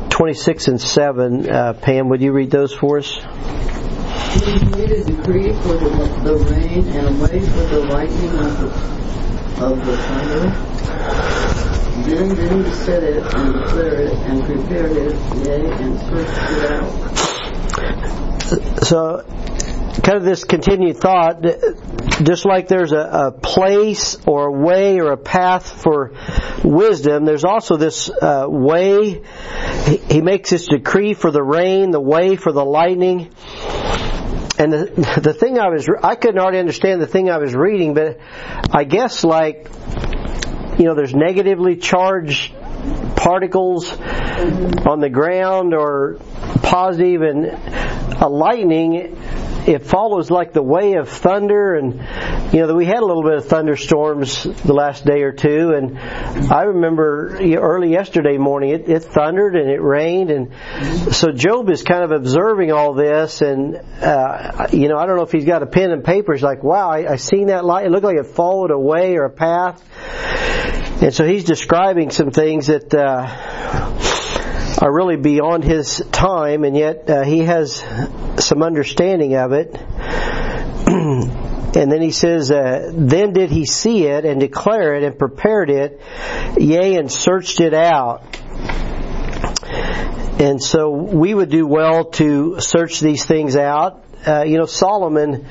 twenty-six and seven, uh, Pam, would you read those for us? He made a decree for the, the rain and a way for the lightning of the, of the thunder. Then, then he set it and declared it and prepared it, yea, and searched it out. So, kind of this continued thought, just like there's a, a place or a way or a path for wisdom, there's also this uh, way. He, he makes this decree for the rain, the way for the lightning. And the, the thing I was, I couldn't already understand the thing I was reading, but I guess like, you know, there's negatively charged particles on the ground or positive, and a lightning, it follows like the way of thunder. And, you know, we had a little bit of thunderstorms the last day or two, and I remember early yesterday morning it, it thundered and it rained. And so Job is kind of observing all this, and uh, you know, I don't know if he's got a pen and paper. He's like, wow, I, I seen that light. It looked like it followed a way or a path. And so he's describing some things that uh, are really beyond his time, and yet uh, he has some understanding of it. And then he says, uh, then did he see it and declare it and prepared it, yea, and searched it out. And so we would do well to search these things out. Uh, you know, Solomon,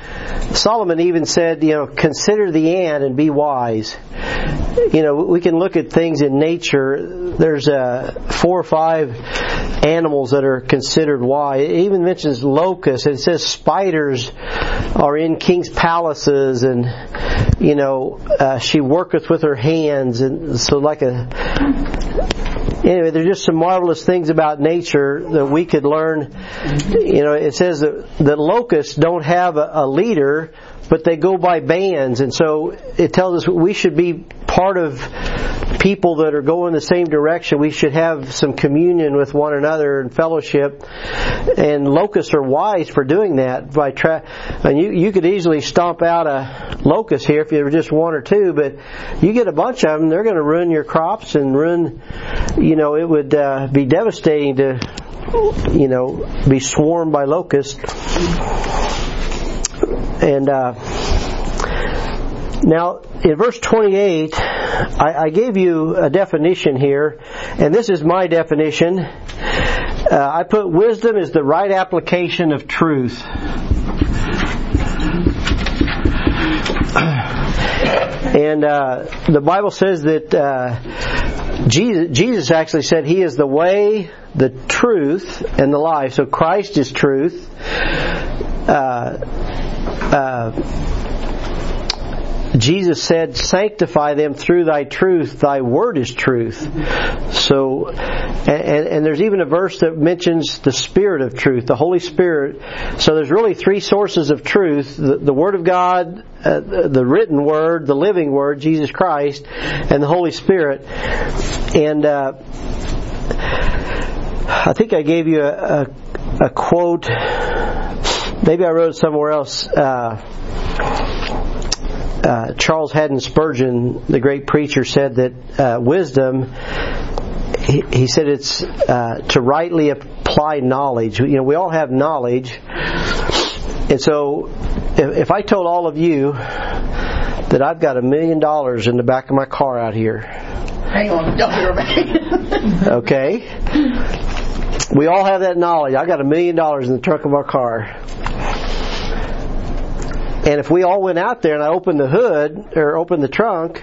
Solomon even said, you know, consider the ant and be wise. You know, we can look at things in nature. There's uh, four or five animals that are considered wise. It even mentions locusts. It says spiders are in kings' palaces, and, you know, uh, she worketh with her hands. And so like a... Anyway, there's just some marvelous things about nature that we could learn. You know, it says that, that locusts don't have a, a leader, but they go by bands. And so it tells us we should be part of people that are going the same direction. We should have some communion with one another and fellowship. And locusts are wise for doing that. By tra- and you, you could easily stomp out a locust here if you were just one or two, but you get a bunch of them, they're going to ruin your crops and ruin, you know, it would uh, be devastating to, you know, be swarmed by locusts. And uh, now in verse twenty-eight, I, I gave you a definition here, and this is my definition. Uh, I put wisdom is the right application of truth. And uh, the Bible says that uh, Jesus, Jesus actually said He is the way, the truth, and the life. So Christ is truth. Uh, Uh, Jesus said, sanctify them through thy truth, thy word is truth. So, and, and there's even a verse that mentions the Spirit of truth, the Holy Spirit. So there's really three sources of truth, the, the Word of God, uh, the, the written Word, the living Word, Jesus Christ, and the Holy Spirit. And uh, I think I gave you a, a, a quote. Maybe I wrote it somewhere else. Uh, uh, Charles Haddon Spurgeon, the great preacher, said that uh, wisdom, he, he said it's uh, to rightly apply knowledge. You know, we all have knowledge. And so if I told all of you that I've got a million dollars in the back of my car out here. Hang on, don't hear me. Okay. We all have that knowledge. I've got a million dollars in the trunk of our car. And if we all went out there and I opened the hood or opened the trunk,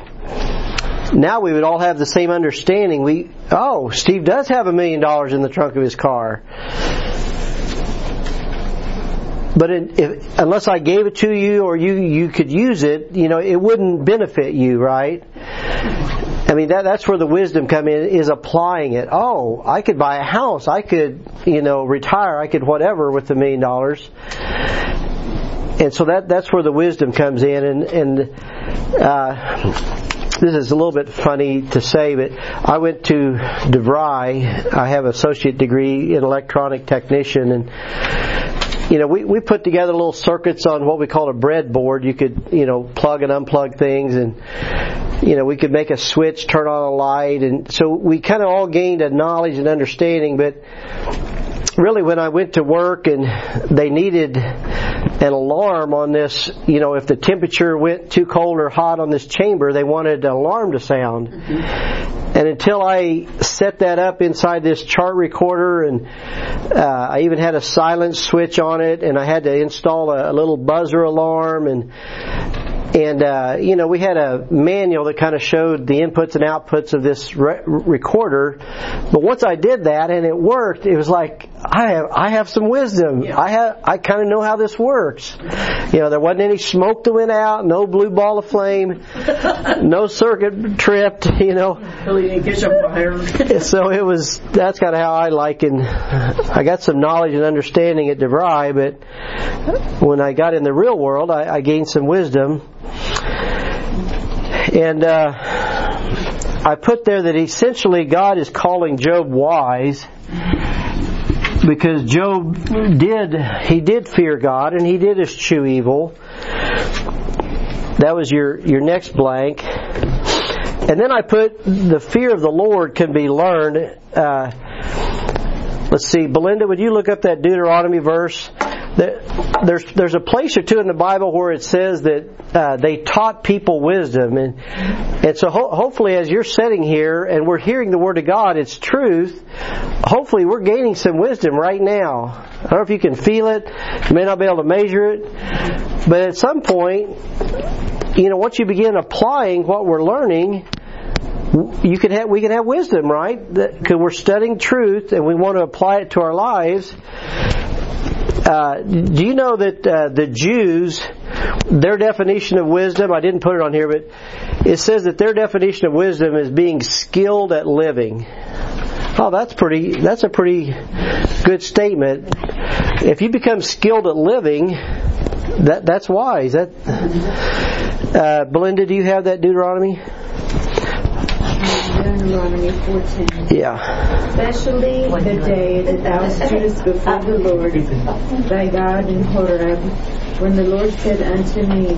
now we would all have the same understanding. We, oh, Steve does have a million dollars in the trunk of his car. But it, if, unless I gave it to you or you, you could use it, you know, it wouldn't benefit you, right? I mean, that that's where the wisdom comes in, is applying it. Oh, I could buy a house. I could, you know, retire. I could whatever with the million dollars. And so that that's where the wisdom comes in. And, and uh, this is a little bit funny to say, but I went to DeVry. I have an associate degree in electronic technician, and You know, we, we put together little circuits on what we call a breadboard. You could, you know, plug and unplug things, and, you know, we could make a switch, turn on a light. And so we kind of all gained a knowledge and understanding. But really, when I went to work and they needed an alarm on this, you know, if the temperature went too cold or hot on this chamber, they wanted an alarm to sound. Mm-hmm. And until I set that up inside this chart recorder, and uh, I even had a silent switch on it, and I had to install a, a little buzzer alarm, and and uh, you know, we had a manual that kind of showed the inputs and outputs of this re- recorder. But once I did that and it worked, it was like I have I have some wisdom. Yeah. I have I kind of know how this works. You know, there wasn't any smoke that went out, no blue ball of flame, no circuit tripped. You know. So it was. That's kind of how I liken. I got some knowledge and understanding at DeVry, but when I got in the real world, I, I gained some wisdom. And uh, I put there that essentially God is calling Job wise, because Job did he did fear God and he did eschew evil. That was your your next blank. And then I put the fear of the Lord can be learned. Uh, let's see, Belinda, would you look up that Deuteronomy verse? There's there's a place or two in the Bible where it says that uh, they taught people wisdom, and and so ho- hopefully as you're sitting here and we're hearing the Word of God, it's truth. Hopefully we're gaining some wisdom right now. I don't know if you can feel it. You may not be able to measure it, but at some point, you know, once you begin applying what we're learning, you can have, we can have wisdom, right? Because we're studying truth and we want to apply it to our lives. Uh, do you know that uh, the Jews, their definition of wisdom, I didn't put it on here, but it says that their definition of wisdom is being skilled at living. Oh, that's pretty. That's a pretty good statement. If you become skilled at living, that that's wise. That. Uh, Belinda, do you have that Deuteronomy? Deuteronomy fourteen. Yeah. Especially the day that thou stoodest before the Lord thy God in Horeb, when the Lord said unto me,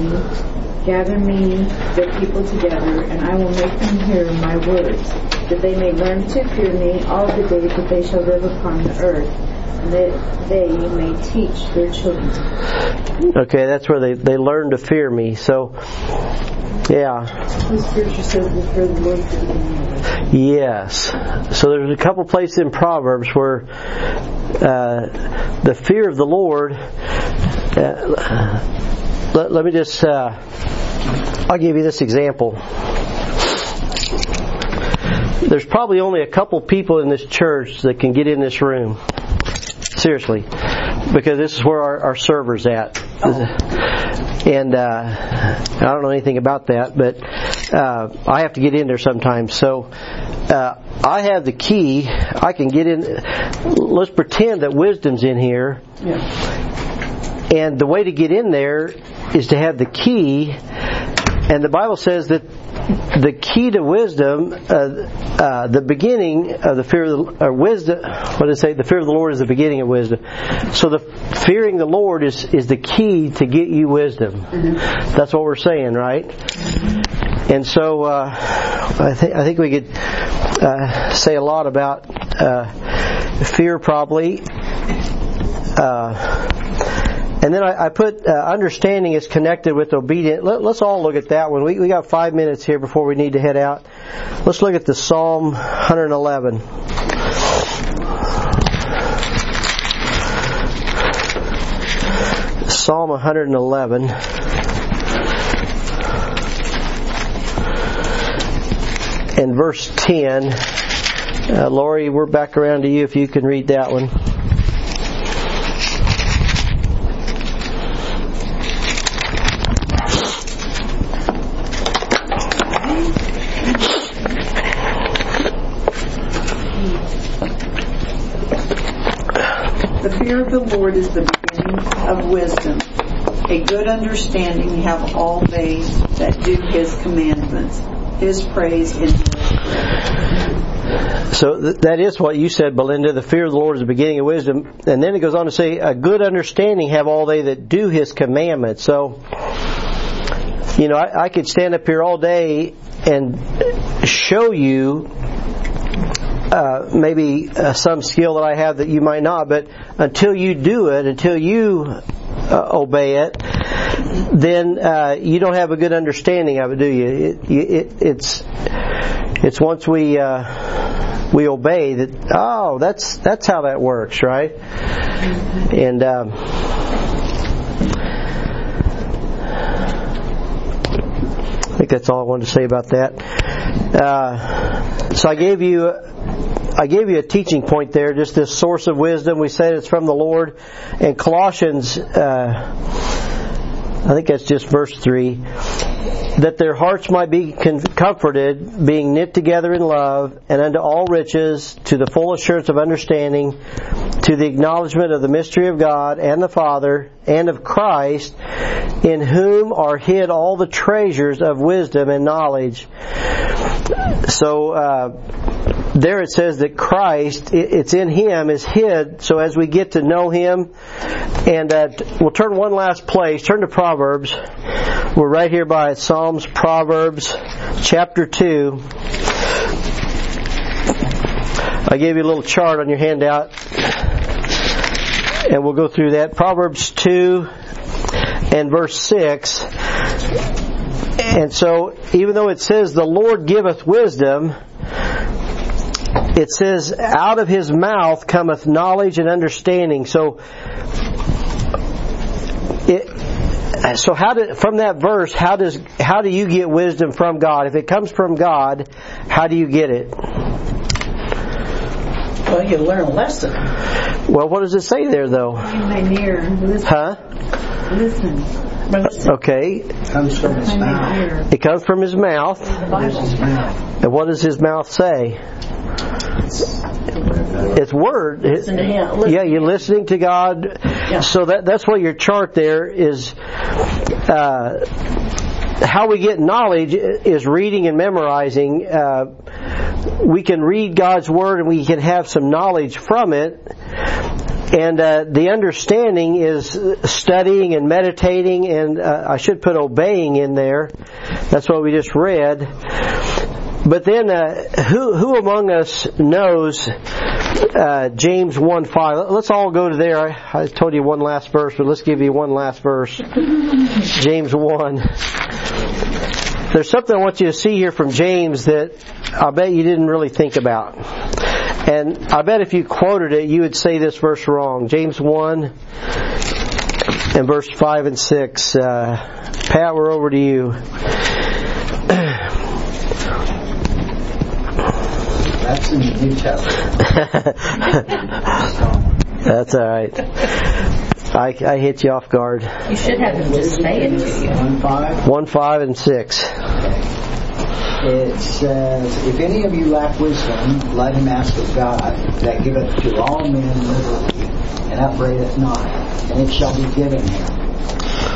Gather me the people together, and I will make them hear my words, that they may learn to fear me all the days that they shall live upon the earth, that they may teach their children. Okay, that's where they, they learn to fear me. So, yeah. Yes. So there's a couple places in Proverbs where uh, the fear of the Lord. Uh, let, let me just. Uh, I'll give you this example. There's probably only a couple people in this church that can get in this room. Seriously, because this is where our, our server's at. Oh. And uh, I don't know anything about that, but uh, I have to get in there sometimes. So uh, I have the key. I can get in. Let's pretend that wisdom's in here. Yeah. And the way to get in there is to have the key. And the Bible says that the key to wisdom, uh, uh, the beginning of the fear of the, or wisdom, what did it say? The fear of the Lord is the beginning of wisdom. So the fearing the Lord is, is the key to get you wisdom. Mm-hmm. That's what we're saying, right? And so uh, I, th- I think we could uh, say a lot about uh, fear probably. Uh, and then I, I put uh, understanding is connected with obedience. Let, let's all look at that one. We, we got five minutes here before we need to head out. Let's look at the Psalm one eleven. Psalm one eleven. And verse ten. Uh, Lori, we're back around to you if you can read that one. The fear of the Lord is the beginning of wisdom. A good understanding have all they that do His commandments. His praise is So th- that is what you said, Belinda. The fear of the Lord is the beginning of wisdom. And then it goes on to say, a good understanding have all they that do His commandments. So, you know, I, I could stand up here all day and show you Uh, maybe uh, some skill that I have that you might not, but until you do it, until you uh, obey it, then uh, you don't have a good understanding of it, do you? It, it, it's it's once we uh, we obey that. Oh, that's that's how that works, right? And um, I think that's all I wanted to say about that. Uh, so I gave you. I gave you a teaching point there, just this source of wisdom. We said it's from the Lord. And Colossians, uh, I think that's just verse three, that their hearts might be comforted, being knit together in love, and unto all riches, to the full assurance of understanding, to the acknowledgement of the mystery of God and the Father and of Christ, in whom are hid all the treasures of wisdom and knowledge. So, uh, there it says that Christ, it's in Him, is hid. So as we get to know Him, and uh, we'll turn one last place. Turn to Proverbs. We're right here by Psalms, Proverbs, chapter two. I gave you a little chart on your handout, and we'll go through that. Proverbs two and verse six. And so, even though it says, the Lord giveth wisdom, it says, out of His mouth cometh knowledge and understanding. So, it, so how do, from that verse, how does how do you get wisdom from God? If it comes from God, how do you get it? Well, you learn a lesson. Well, what does it say there, though? In my ear, listen. Huh? Listen. Okay. It comes from His mouth. It comes from His mouth. And what does His mouth say? It's Word. Yeah, you're listening to God. So that that's what your chart there is. Uh, how we get knowledge is reading and memorizing. Uh, we can read God's Word and we can have some knowledge from it. And uh, the understanding is studying and meditating, and uh, I should put obeying in there. That's what we just read. But then, uh, who who among us knows uh, James one five? Let's all go to there. I, I told you one last verse, but let's give you one last verse. James one. There's something I want you to see here from James that I bet you didn't really think about. And I bet if you quoted it, you would say this verse wrong. James one and verse five and six. Uh, Pat, we're over to you. That's in the New Testament. That's all right. I, I hit you off guard. You should have him just say it to you. One five. One five and six. It says, if any of you lack wisdom, let him ask of God, that giveth to all men liberally, and upbraideth not, and it shall be given him.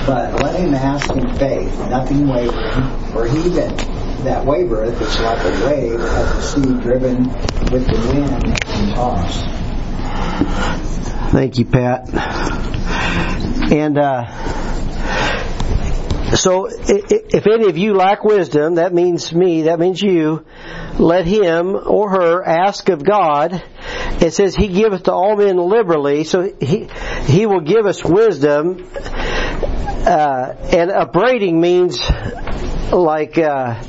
But let him ask in faith, nothing wavering, for he that that wavereth is like a wave of the sea driven with the wind and tossed. Thank you, Pat. And uh, so if any of you lack wisdom, that means me, that means you, let him or her ask of God. It says He giveth to all men liberally, so He, he will give us wisdom. Uh, and upbraiding means like uh,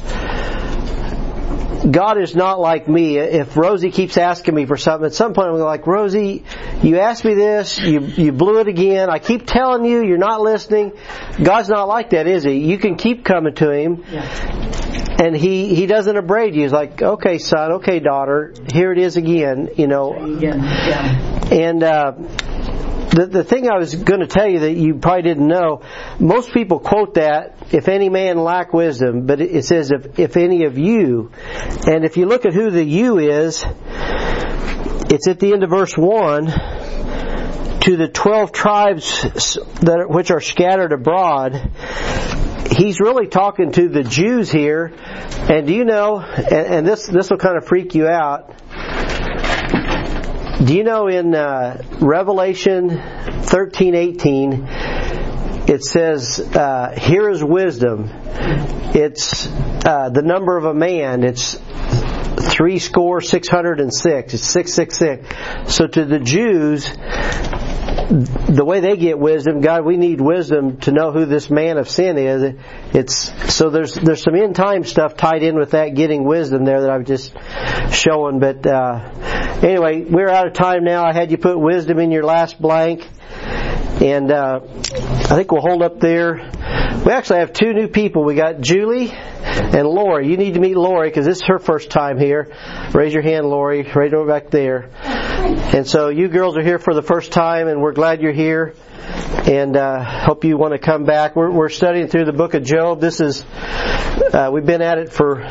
God is not like me. If Rosie keeps asking me for something, at some point I'm like, Rosie, you asked me this, you you blew it again. I keep telling you, you're not listening. God's not like that, is He? You can keep coming to Him, yeah. and He He doesn't upbraid you. He's like, okay, son, okay, daughter, here it is again. You know, again. Yeah. and. Uh, The the thing I was going to tell you that you probably didn't know, most people quote that, if any man lack wisdom, but it says, if, if any of you. And if you look at who the you is, it's at the end of verse one, to the twelve tribes that are, which are scattered abroad. He's really talking to the Jews here. And do you know, and, and this, this will kind of freak you out, do you know in uh, Revelation thirteen eighteen, it says, uh, here is wisdom. It's uh, the number of a man. It's three score, six hundred and six. It's six, six, six. So to the Jews, the way they get wisdom, God, we need wisdom to know who this man of sin is. It's so there's there's some end time stuff tied in with that getting wisdom there that I was just showing. But uh, anyway, we're out of time now. I had you put wisdom in your last blank, and uh, I think we'll hold up there. We actually have two new people. We got Julie and Lori. You need to meet Lori because this is her first time here. Raise your hand, Lori. Right over back there. And so you girls are here for the first time, and we're glad you're here. And uh, hope you want to come back. We're, we're studying through the book of Job. This is uh, we've been at it for